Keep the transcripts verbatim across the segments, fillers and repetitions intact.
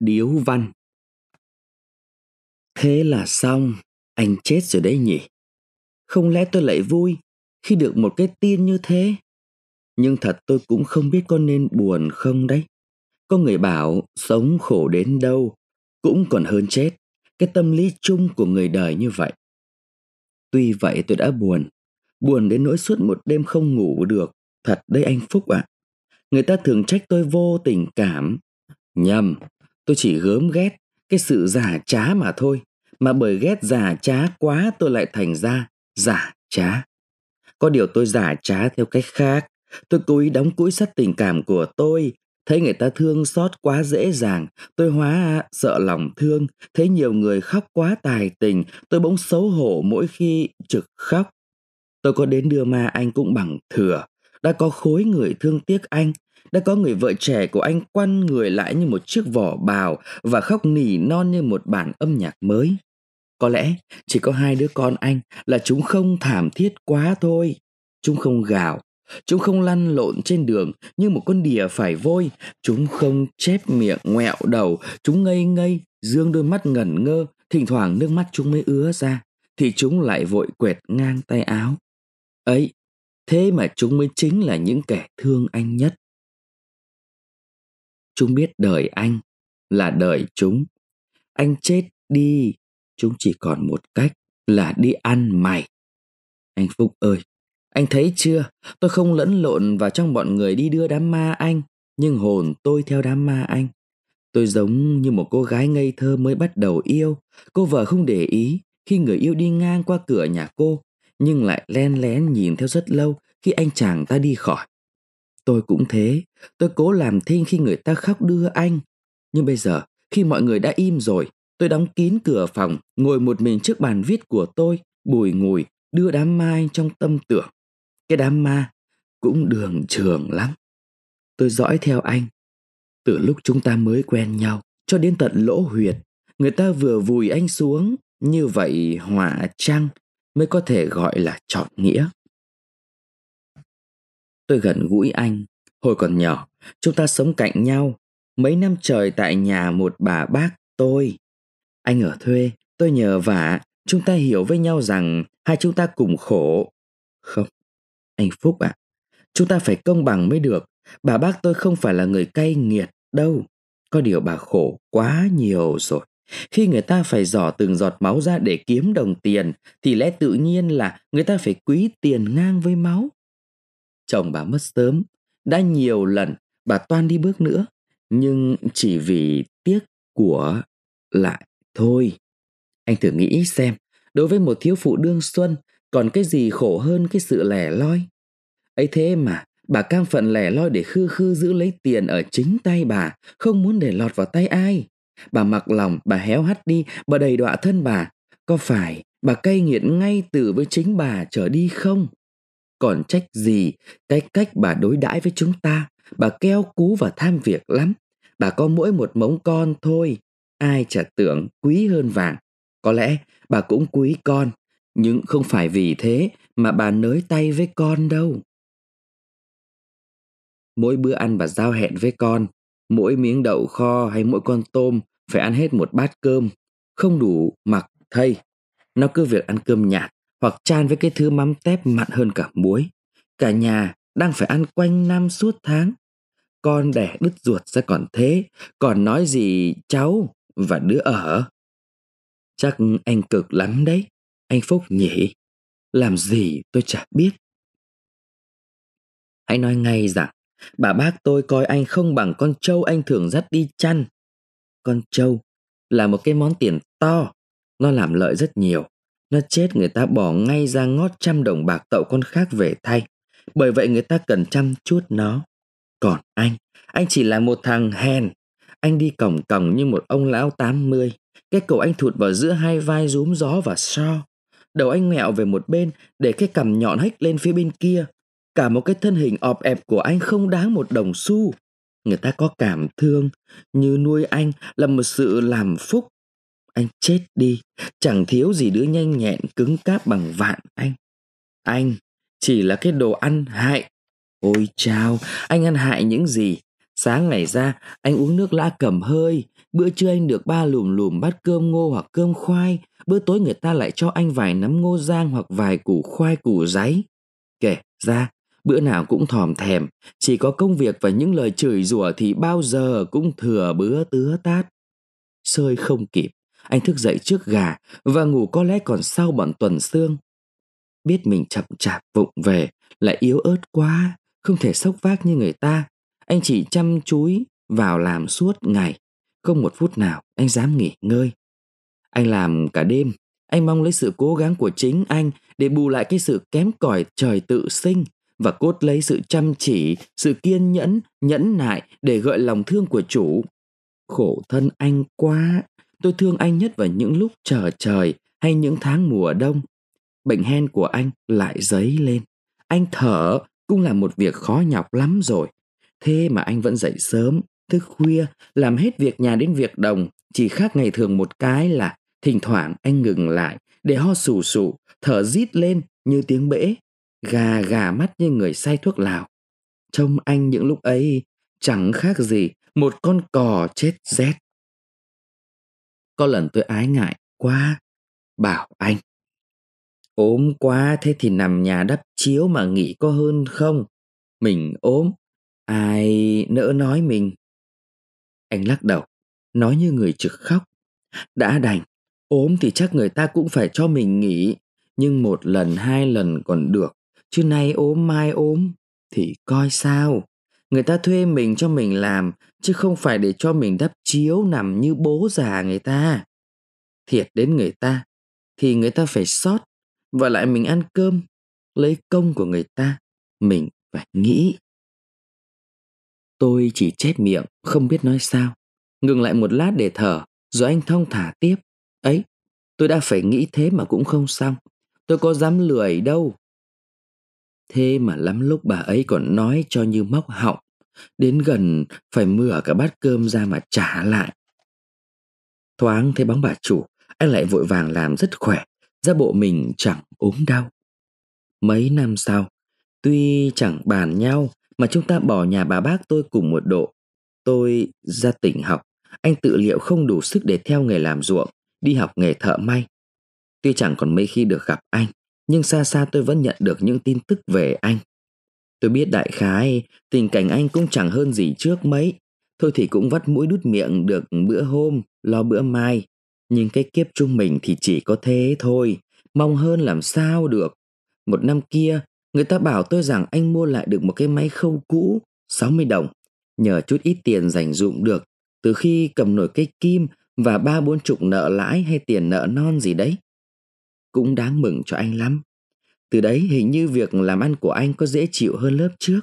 điếu văn. Thế là xong, anh chết rồi đấy nhỉ. Không lẽ tôi lại vui khi được một cái tin như thế? Nhưng thật tôi cũng không biết có nên buồn không đấy. Có người bảo sống khổ đến đâu cũng còn hơn chết. Cái tâm lý chung của người đời như vậy. Tuy vậy tôi đã buồn. Buồn đến nỗi suốt một đêm không ngủ được. Thật đấy anh Phúc ạ. À. Người ta thường trách tôi vô tình cảm. Nhầm, tôi chỉ gớm ghét cái sự giả trá mà thôi. Mà bởi ghét giả trá quá tôi lại thành ra giả trá. Có điều tôi giả trá theo cách khác. Tôi cố ý đóng cũi sắt tình cảm của tôi. Thấy người ta thương xót quá dễ dàng, tôi hóa sợ lòng thương. Thấy nhiều người khóc quá tài tình, tôi bỗng xấu hổ mỗi khi trực khóc. Tôi có đến đưa ma anh cũng bằng thừa. Đã có khối người thương tiếc anh. Đã có người vợ trẻ của anh quăn người lại như một chiếc vỏ bào và khóc nỉ non như một bản âm nhạc mới. Có lẽ chỉ có hai đứa con anh là chúng không thảm thiết quá thôi. Chúng không gào. Chúng không lăn lộn trên đường như một con đỉa phải vôi. Chúng không chép miệng ngoẹo đầu. Chúng ngây ngây, dương đôi mắt ngẩn ngơ. Thỉnh thoảng nước mắt chúng mới ứa ra. Thì chúng lại vội quẹt ngang tay áo. Ấy, thế mà chúng mới chính là những kẻ thương anh nhất. Chúng biết đời anh là đời chúng. Anh chết đi, chúng chỉ còn một cách là đi ăn mày. Anh Phúc ơi! Anh thấy chưa, tôi không lẫn lộn vào trong bọn người đi đưa đám ma anh, nhưng hồn tôi theo đám ma anh. Tôi giống như một cô gái ngây thơ mới bắt đầu yêu, cô vợ không để ý khi người yêu đi ngang qua cửa nhà cô, nhưng lại len lén nhìn theo rất lâu khi anh chàng ta đi khỏi. Tôi cũng thế, tôi cố làm thinh khi người ta khóc đưa anh. Nhưng bây giờ, khi mọi người đã im rồi, tôi đóng kín cửa phòng, ngồi một mình trước bàn viết của tôi, bùi ngùi, đưa đám ma anh trong tâm tưởng. Cái đám ma cũng đường trường lắm. Tôi dõi theo anh. Từ lúc chúng ta mới quen nhau cho đến tận lỗ huyệt, người ta vừa vùi anh xuống. Như vậy họa trăng mới có thể gọi là trọn nghĩa. Tôi gần gũi anh. Hồi còn nhỏ, chúng ta sống cạnh nhau mấy năm trời tại nhà một bà bác tôi. Anh ở thuê, tôi nhờ vả. Chúng ta hiểu với nhau rằng hai chúng ta cùng khổ. Không, anh Phúc ạ, à, chúng ta phải công bằng mới được. Bà bác tôi không phải là người cay nghiệt đâu. Có điều bà khổ quá nhiều rồi. Khi người ta phải giỏ từng giọt máu ra để kiếm đồng tiền, thì lẽ tự nhiên là người ta phải quý tiền ngang với máu. Chồng bà mất sớm. Đã nhiều lần bà toan đi bước nữa, nhưng chỉ vì tiếc của lại thôi. Anh thử nghĩ xem, đối với một thiếu phụ đương xuân, còn cái gì khổ hơn cái sự lẻ loi? Ấy thế mà, bà cam phận lẻ loi để khư khư giữ lấy tiền ở chính tay bà, không muốn để lọt vào tay ai. Bà mặc lòng, bà héo hắt đi, bà đầy đọa thân bà. Có phải bà cay nghiệt ngay từ với chính bà trở đi không? Còn trách gì cái cách bà đối đãi với chúng ta, bà keo cú và tham việc lắm. Bà có mỗi một mống con thôi, ai chả tưởng quý hơn vàng. Có lẽ bà cũng quý con, nhưng không phải vì thế mà bà nới tay với con đâu. Mỗi bữa ăn bà giao hẹn với con, mỗi miếng đậu kho hay mỗi con tôm phải ăn hết một bát cơm, không đủ mặc thay. Nó cứ việc ăn cơm nhạt hoặc chan với cái thứ mắm tép mặn hơn cả muối. Cả nhà đang phải ăn quanh năm suốt tháng. Con đẻ đứt ruột ra còn thế, còn nói gì cháu và đứa ở. Chắc anh cực lắm đấy, anh Phúc nhỉ? Làm gì tôi chả biết. Hãy nói ngay rằng, bà bác tôi coi anh không bằng con trâu anh thường dắt đi chăn. Con trâu là một cái món tiền to, nó làm lợi rất nhiều. Nó chết người ta bỏ ngay ra ngót trăm đồng bạc tậu con khác về thay. Bởi vậy người ta cần chăm chút nó. Còn anh, anh chỉ là một thằng hèn. Anh đi còng còng như một ông lão tám mươi. Cái cổ anh thụt vào giữa hai vai rúm gió và so. Đầu anh ngẹo về một bên để cái cằm nhọn hếch lên phía bên kia. Cả một cái thân hình ọp ẹp của anh không đáng một đồng xu. Người ta có cảm thương như nuôi anh là một sự làm phúc. Anh chết đi, chẳng thiếu gì đứa nhanh nhẹn cứng cáp bằng vạn anh. Anh chỉ là cái đồ ăn hại. Ôi chao, anh ăn hại những gì? Sáng ngày ra, anh uống nước lã cầm hơi, Bữa trưa anh được ba lùm lùm bát cơm ngô hoặc cơm khoai, bữa tối người ta lại cho anh vài nắm ngô rang hoặc vài củ khoai củ ráy. Kể ra, bữa nào cũng thòm thèm, chỉ có công việc và những lời chửi rủa thì bao giờ cũng thừa bữa tứa tát. Sơi không kịp, anh thức dậy trước gà và ngủ có lẽ còn sau bọn tuần sương. Biết mình chậm chạp vụng về, lại yếu ớt quá, không thể xốc vác như người ta, anh chỉ chăm chúi vào làm suốt ngày. Không một phút nào anh dám nghỉ ngơi. Anh làm cả đêm. Anh mong lấy sự cố gắng của chính anh để bù lại cái sự kém cỏi trời tự sinh, và cốt lấy sự chăm chỉ, sự kiên nhẫn, nhẫn nại để gợi lòng thương của chủ. Khổ thân anh quá. Tôi thương anh nhất vào những lúc trở trời hay những tháng mùa đông. Bệnh hen của anh lại dấy lên. Anh thở cũng là một việc khó nhọc lắm rồi. Thế mà anh vẫn dậy sớm, thức khuya, làm hết việc nhà đến việc đồng. Chỉ khác ngày thường một cái là thỉnh thoảng anh ngừng lại để ho sù sụ, thở rít lên như tiếng bể, gà gà mắt như người say thuốc lào. Trông anh những lúc ấy chẳng khác gì một con cò chết rét. Có lần tôi ái ngại quá, bảo anh: ốm quá thế thì nằm nhà đắp chiếu mà nghỉ có hơn không? Mình ốm, ai nỡ nói mình. Anh lắc đầu, nói như người trực khóc: đã đành, ốm thì chắc người ta cũng phải cho mình nghỉ. Nhưng một lần hai lần còn được, chứ nay ốm mai ốm thì coi sao. Người ta thuê mình cho mình làm, chứ không phải để cho mình đắp chiếu nằm như bố già người ta. Thiệt đến người ta, thì người ta phải sót. Và lại mình ăn cơm, lấy công của người ta, mình phải nghĩ. Tôi chỉ chép miệng, không biết nói sao. Ngừng lại một lát để thở, rồi anh thong thả tiếp: ấy, tôi đã phải nghĩ thế mà cũng không xong. Tôi có dám lười đâu. Thế mà lắm lúc bà ấy còn nói cho như móc họng, đến gần phải mửa cả bát cơm ra mà trả lại. Thoáng thấy bóng bà chủ, anh lại vội vàng làm rất khỏe, ra bộ mình chẳng ốm đau. Mấy năm sau, tuy chẳng bàn nhau mà chúng ta bỏ nhà bà bác tôi cùng một độ. Tôi ra tỉnh học, anh tự liệu không đủ sức để theo nghề làm ruộng, đi học nghề thợ may. Tuy chẳng còn mấy khi được gặp anh, nhưng xa xa tôi vẫn nhận được những tin tức về anh. Tôi biết đại khái tình cảnh anh cũng chẳng hơn gì trước mấy. Thôi thì cũng vắt mũi đút miệng được bữa hôm, lo bữa mai. Nhưng cái kiếp trung mình thì chỉ có thế thôi, mong hơn làm sao được. Một năm kia, người ta bảo tôi rằng anh mua lại được một cái máy khâu cũ, sáu mươi đồng. Nhờ chút ít tiền dành dụm được, từ khi cầm nổi cái kim và ba bốn chục nợ lãi hay tiền nợ non gì đấy. Cũng đáng mừng cho anh lắm. Từ đấy hình như việc làm ăn của anh có dễ chịu hơn lớp trước.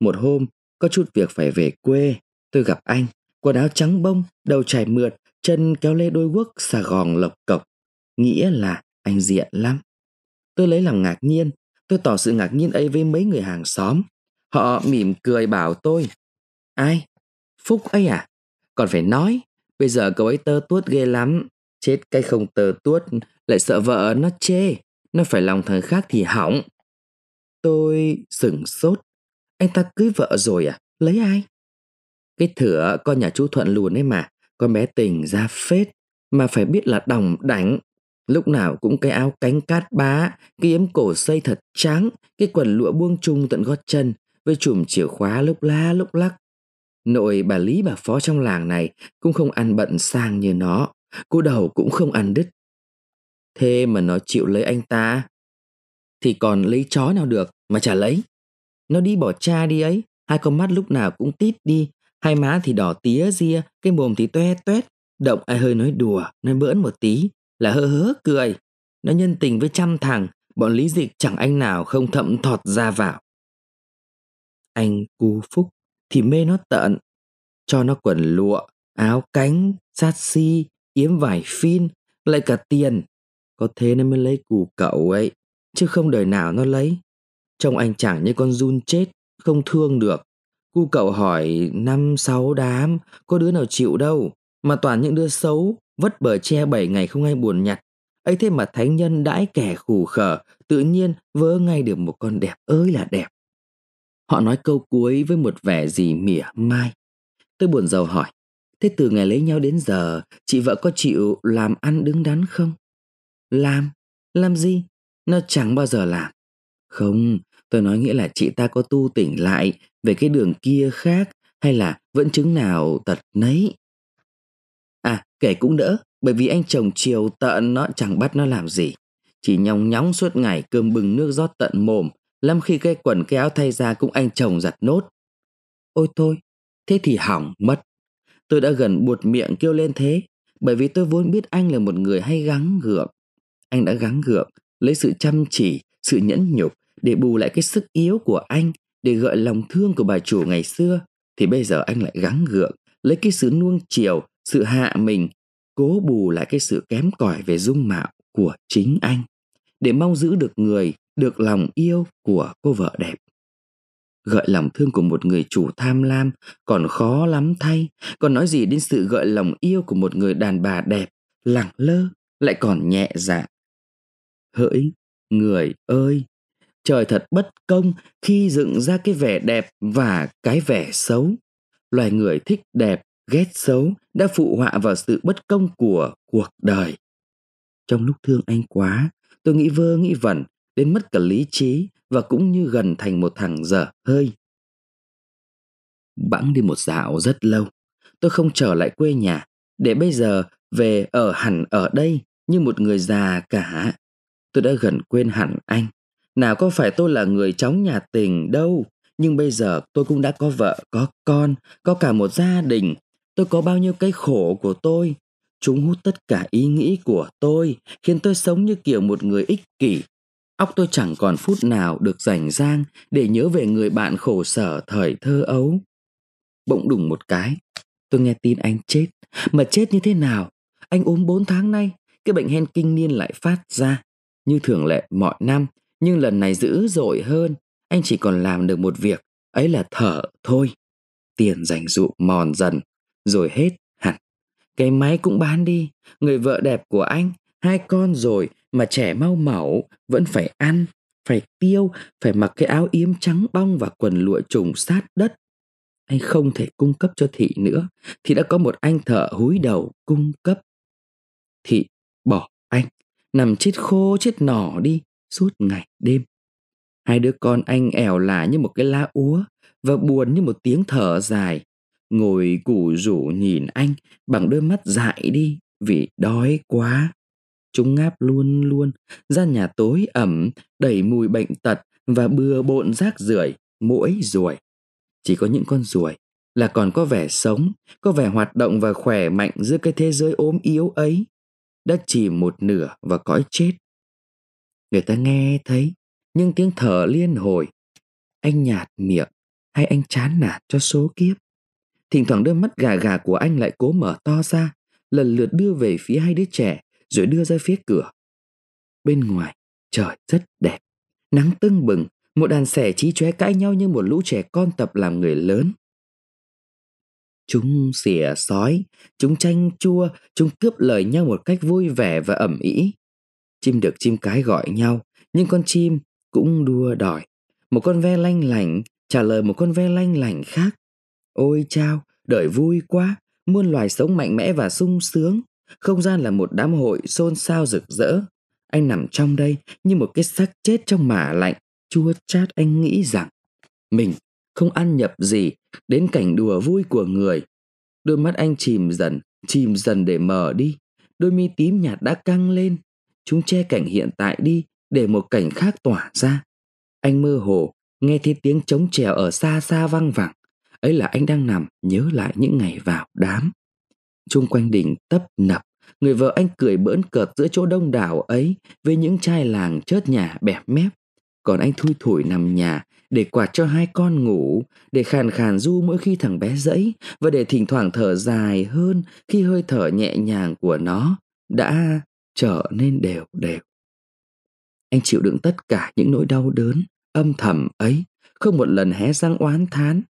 Một hôm, có chút việc phải về quê, tôi gặp anh, quần áo trắng bông, đầu chải mượt, chân kéo lê đôi guốc xà gòn lộc cộc. Nghĩa là anh diện lắm. Tôi lấy làm ngạc nhiên. Tôi tỏ sự ngạc nhiên ấy với mấy người hàng xóm. Họ mỉm cười bảo tôi: ai? Phúc ấy à? Còn phải nói, bây giờ cậu ấy tơ tuốt ghê lắm. Chết cái không tơ tuốt, lại sợ vợ nó chê. Nó phải lòng thằng khác thì hỏng. Tôi sửng sốt. Anh ta cưới vợ rồi à? Lấy ai? Cái thửa con nhà chú Thuận lùn ấy mà. Con bé tình ra phết, mà phải biết là đỏng đảnh. Lúc nào cũng cái áo cánh cát bá, cái yếm cổ xây thật trắng, cái quần lụa buông chung tận gót chân, với chùm chìa khóa lúc la lúc lắc. Nội bà Lý bà Phó trong làng này cũng không ăn bận sang như nó, cô đầu cũng không ăn đứt. Thế mà nó chịu lấy anh ta, thì còn lấy chó nào được mà chả lấy. Nó đi bỏ cha đi ấy, hai con mắt lúc nào cũng tít đi, hai má thì đỏ tía ria, cái mồm thì toe toét, động ai hơi nói đùa, nói bỡn một tí là hơ hớ cười. Nó nhân tình với trăm thằng, bọn Lý Dịch chẳng anh nào không thậm thọt ra vào. Anh cu Phúc thì mê nó tận, cho nó quần lụa, áo cánh, sát si, yếm vải phin, lại cả tiền. Có thế nó mới lấy cù cậu ấy, chứ không đời nào nó lấy. Trông anh chẳng như con giun chết, không thương được. Cu cậu hỏi năm sáu đám, có đứa nào chịu đâu, mà toàn những đứa xấu, vất bờ tre bảy ngày không ai buồn nhặt. Ấy thế mà thánh nhân đãi kẻ khù khờ, tự nhiên vớ ngay được một con đẹp ơi là đẹp. Họ nói câu cuối với một vẻ gì mỉa mai. Tôi buồn rầu hỏi: Thế từ ngày lấy nhau đến giờ, chị vợ có chịu làm ăn đứng đắn không? Làm? Làm gì? Nó chẳng bao giờ làm. Không, tôi nói nghĩa là chị ta có tu tỉnh lại về cái đường kia khác hay là vẫn chứng nào tật nấy? À, kể cũng đỡ, bởi vì anh chồng chiều tợn nó chẳng bắt nó làm gì. Chỉ nhóng nhóng suốt ngày, cơm bừng nước rót tận mồm, lắm khi cái quần cái áo thay ra cũng anh chồng giặt nốt. Ôi thôi, thế thì hỏng mất. Tôi đã gần buột miệng kêu lên thế, bởi vì tôi vốn biết anh là một người hay gắng gượng. Anh đã gắng gượng, lấy sự chăm chỉ, sự nhẫn nhục để bù lại cái sức yếu của anh, để gợi lòng thương của bà chủ ngày xưa. Thì bây giờ anh lại gắng gượng, lấy cái sự nuông chiều, sự hạ mình, cố bù lại cái sự kém cỏi về dung mạo của chính anh, để mong giữ được người, được lòng yêu của cô vợ đẹp. Gợi lòng thương của một người chủ tham lam còn khó lắm thay, còn nói gì đến sự gợi lòng yêu của một người đàn bà đẹp, lẳng lơ, lại còn nhẹ dạ. Hỡi người ơi, trời thật bất công khi dựng ra cái vẻ đẹp và cái vẻ xấu. Loài người thích đẹp, ghét xấu đã phụ họa vào sự bất công của cuộc đời. Trong lúc thương anh quá, tôi nghĩ vơ nghĩ vẩn, đến mất cả lý trí và cũng như gần thành một thằng dở hơi. Bẵng đi một dạo rất lâu, tôi không trở lại quê nhà, để bây giờ về ở hẳn ở đây như một người già cả. Tôi đã gần quên hẳn anh. Nào có phải tôi là người chóng nhà tình đâu, nhưng bây giờ tôi cũng đã có vợ, có con, có cả một gia đình. Tôi có bao nhiêu cái khổ của tôi. Chúng hút tất cả ý nghĩ của tôi, khiến tôi sống như kiểu một người ích kỷ. Óc tôi chẳng còn phút nào được rảnh rang để nhớ về người bạn khổ sở thời thơ ấu. Bỗng đùng một cái, tôi nghe tin anh chết. Mà chết như thế nào? Anh ốm bốn tháng nay, cái bệnh hen kinh niên lại phát ra. Như thường lệ mọi năm, nhưng lần này dữ dội hơn. Anh chỉ còn làm được một việc, ấy là thở thôi. Tiền dành dụ mòn dần, rồi hết hẳn. Cái máy cũng bán đi, người vợ đẹp của anh, hai con rồi mà trẻ mau mẩu, vẫn phải ăn, phải tiêu, phải mặc cái áo yếm trắng bong và quần lụa trùng sát đất. Anh không thể cung cấp cho Thị nữa, thì đã có một anh thợ húi đầu cung cấp. Thị bỏ anh, nằm chết khô chết nỏ đi suốt ngày đêm. Hai đứa con anh ẻo lả như một cái lá úa và buồn như một tiếng thở dài, ngồi củ rủ nhìn anh bằng đôi mắt dại đi vì đói quá. Chúng ngáp luôn luôn, ra nhà tối ẩm, đầy mùi bệnh tật và bừa bộn rác rưởi, muỗi ruồi. Chỉ có những con ruồi là còn có vẻ sống, có vẻ hoạt động và khỏe mạnh giữa cái thế giới ốm yếu ấy, đã chìm một nửa vào cõi chết. Người ta nghe thấy những tiếng thở liên hồi. Anh nhạt miệng hay anh chán nản cho số kiếp? Thỉnh thoảng đôi mắt gà gà của anh lại cố mở to ra, lần lượt đưa về phía hai đứa trẻ, rồi đưa ra phía cửa. Bên ngoài trời rất đẹp, nắng tưng bừng, một đàn sẻ chí chóe cãi nhau như một lũ trẻ con tập làm người lớn. Chúng xỉa sói, chúng tranh chua, chúng cướp lời nhau một cách vui vẻ và ầm ĩ. Chim được chim cái gọi nhau, nhưng con chim cũng đua đòi. Một con ve lanh lảnh trả lời một con ve lanh lảnh khác. Ôi chao, đời vui quá, muôn loài sống mạnh mẽ và sung sướng. Không gian là một đám hội xôn xao rực rỡ. Anh nằm trong đây như một cái xác chết trong mả lạnh. Chua chát anh nghĩ rằng mình không ăn nhập gì đến cảnh đùa vui của người. Đôi mắt anh chìm dần, chìm dần để mở đi. Đôi mi tím nhạt đã căng lên. Chúng che cảnh hiện tại đi để một cảnh khác tỏa ra. Anh mơ hồ nghe thấy tiếng trống chèo ở xa xa văng vẳng. Ấy là anh đang nằm nhớ lại những ngày vào đám. Chung quanh đình tấp nập, người vợ anh cười bỡn cợt giữa chỗ đông đảo ấy với những trai làng chớt nhà bẹp mép. Còn anh thui thủi nằm nhà để quạt cho hai con ngủ, để khàn khàn ru mỗi khi thằng bé dẫy và để thỉnh thoảng thở dài hơn khi hơi thở nhẹ nhàng của nó đã trở nên đều đều. Anh chịu đựng tất cả những nỗi đau đớn, âm thầm ấy, không một lần hé răng oán thán.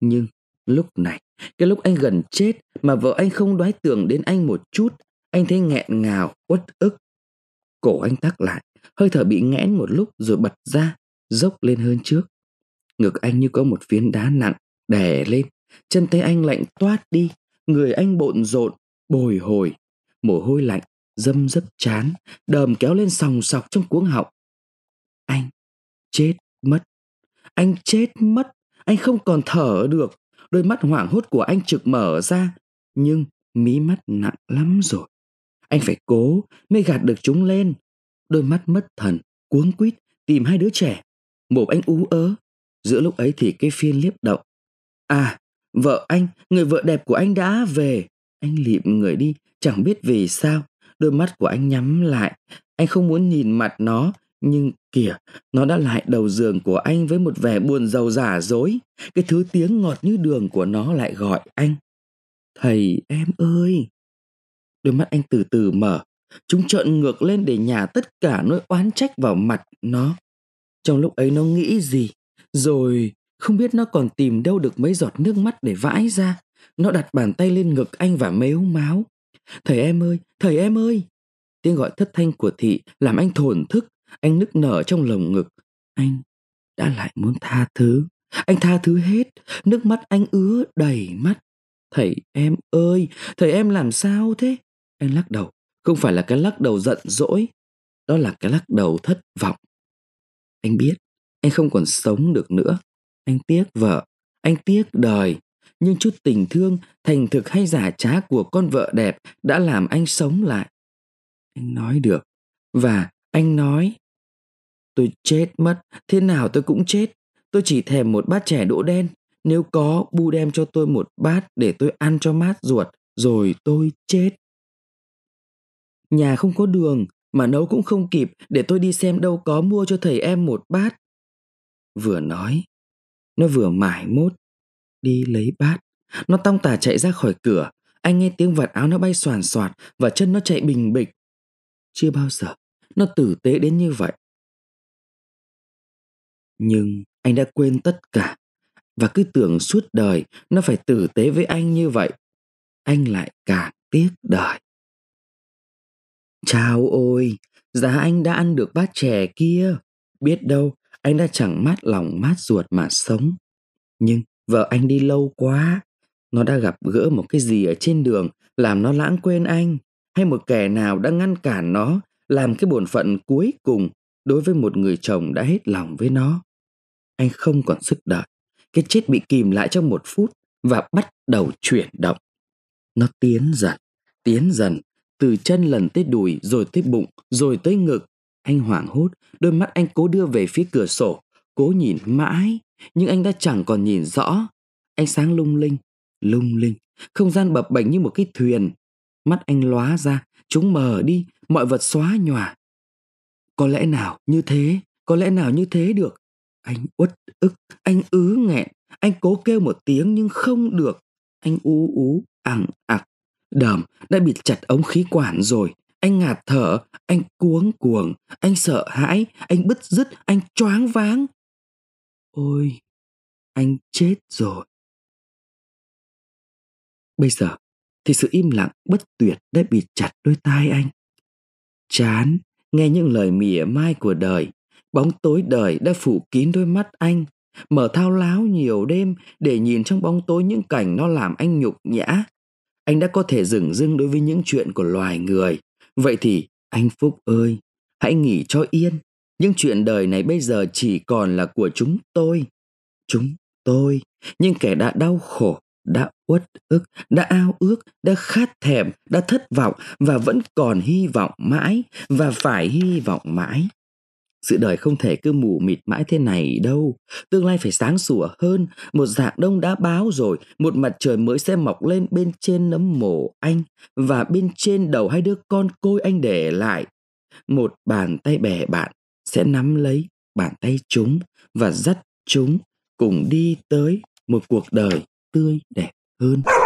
Nhưng lúc này, cái lúc anh gần chết mà vợ anh không đoái tưởng đến anh một chút, anh thấy nghẹn ngào, uất ức. Cổ anh thắt lại, hơi thở bị nghẽn một lúc rồi bật ra, dốc lên hơn trước. Ngực anh như có một phiến đá nặng đè lên, chân tay anh lạnh toát đi, người anh bộn rộn, bồi hồi, mồ hôi lạnh dâm dấp trán, đờm kéo lên sòng sọc trong cuống họng. Anh chết mất, anh chết mất, anh không còn thở được. Đôi mắt hoảng hốt của anh trực mở ra, nhưng mí mắt nặng lắm rồi. Anh phải cố mới gạt được chúng lên. Đôi mắt mất thần, cuống quýt tìm hai đứa trẻ. Mồm anh ú ớ. Giữa lúc ấy thì cái phiên liếp động. À, vợ anh, người vợ đẹp của anh đã về. Anh lịm người đi, chẳng biết vì sao. Đôi mắt của anh nhắm lại. Anh không muốn nhìn mặt nó. Nhưng kìa, nó đã lại đầu giường của anh với một vẻ buồn rầu giả dối. Cái thứ tiếng ngọt như đường của nó lại gọi anh. Thầy em ơi! Đôi mắt anh từ từ mở. Chúng trợn ngược lên để nhả tất cả nỗi oán trách vào mặt nó. Trong lúc ấy nó nghĩ gì? Rồi không biết nó còn tìm đâu được mấy giọt nước mắt để vãi ra. Nó đặt bàn tay lên ngực anh và mếu máo. Thầy em ơi! Thầy em ơi! Tiếng gọi thất thanh của Thị làm anh thổn thức. Anh nức nở trong lồng ngực. Anh đã lại muốn tha thứ. Anh tha thứ hết. Nước mắt anh ứa đầy mắt. Thầy em ơi! Thầy em làm sao thế? Anh lắc đầu. Không phải là cái lắc đầu giận dỗi. Đó là cái lắc đầu thất vọng. Anh biết. Anh không còn sống được nữa. Anh tiếc vợ. Anh tiếc đời. Nhưng chút tình thương, thành thực hay giả trá của con vợ đẹp đã làm anh sống lại. Anh nói được. Và anh nói. Tôi chết mất. Thế nào tôi cũng chết. Tôi chỉ thèm một bát chè đỗ đen. Nếu có, Bu đem cho tôi một bát để tôi ăn cho mát ruột. Rồi tôi chết. Nhà không có đường, mà nấu cũng không kịp. Để tôi đi xem đâu có mua cho thầy em một bát. Vừa nói, nó vừa mải mốt đi lấy bát. Nó tong tả chạy ra khỏi cửa. Anh nghe tiếng vạt áo nó bay xoàn xoạt và chân nó chạy bình bịch. Chưa bao giờ nó tử tế đến như vậy. Nhưng anh đã quên tất cả và cứ tưởng suốt đời nó phải tử tế với anh như vậy. Anh lại càng tiếc đời. Chao ôi, giá anh đã ăn được bát chè kia. Biết đâu anh đã chẳng mát lòng mát ruột mà sống. Nhưng vợ anh đi lâu quá. Nó đã gặp gỡ một cái gì ở trên đường làm nó lãng quên anh, hay một kẻ nào đã ngăn cản nó làm cái bổn phận cuối cùng đối với một người chồng đã hết lòng với nó. Anh không còn sức đợi. Cái chết bị kìm lại trong một phút và bắt đầu chuyển động. Nó tiến dần, tiến dần, từ chân lần tới đùi, rồi tới bụng, rồi tới ngực. Anh hoảng hốt, đôi mắt anh cố đưa về phía cửa sổ, cố nhìn mãi, nhưng anh đã chẳng còn nhìn rõ. Ánh sáng lung linh, lung linh, không gian bập bềnh như một cái thuyền. Mắt anh lóa ra, chúng mờ đi, mọi vật xóa nhòa. Có lẽ nào như thế, có lẽ nào như thế được. Anh uất ức, anh ứ nghẹn, anh cố kêu một tiếng nhưng không được. Anh ú ú, ẳng ặc, đờm đã bịt chặt ống khí quản rồi. Anh ngạt thở, anh cuống cuồng, anh sợ hãi, anh bứt rứt, anh choáng váng. Ôi, anh chết rồi. Bây giờ thì sự im lặng bất tuyệt đã bịt chặt đôi tai anh. Chán nghe những lời mỉa mai của đời. Bóng tối đời đã phủ kín đôi mắt anh. Mở thao láo nhiều đêm để nhìn trong bóng tối những cảnh nó làm anh nhục nhã. Anh đã có thể dửng dưng đối với những chuyện của loài người. Vậy thì anh Phúc ơi, hãy nghỉ cho yên. Những chuyện đời này bây giờ chỉ còn là của chúng tôi. Chúng tôi, những kẻ đã đau khổ, đã uất ức, đã ao ước, đã khát thèm, đã thất vọng và vẫn còn hy vọng mãi và phải hy vọng mãi. Sự đời không thể cứ mù mịt mãi thế này đâu. Tương lai phải sáng sủa hơn. Một rạng đông đã báo rồi. Một mặt trời mới sẽ mọc lên bên trên nấm mồ anh và bên trên đầu hai đứa con côi anh để lại. Một bàn tay bè bạn sẽ nắm lấy bàn tay chúng và dắt chúng cùng đi tới một cuộc đời tươi đẹp hơn.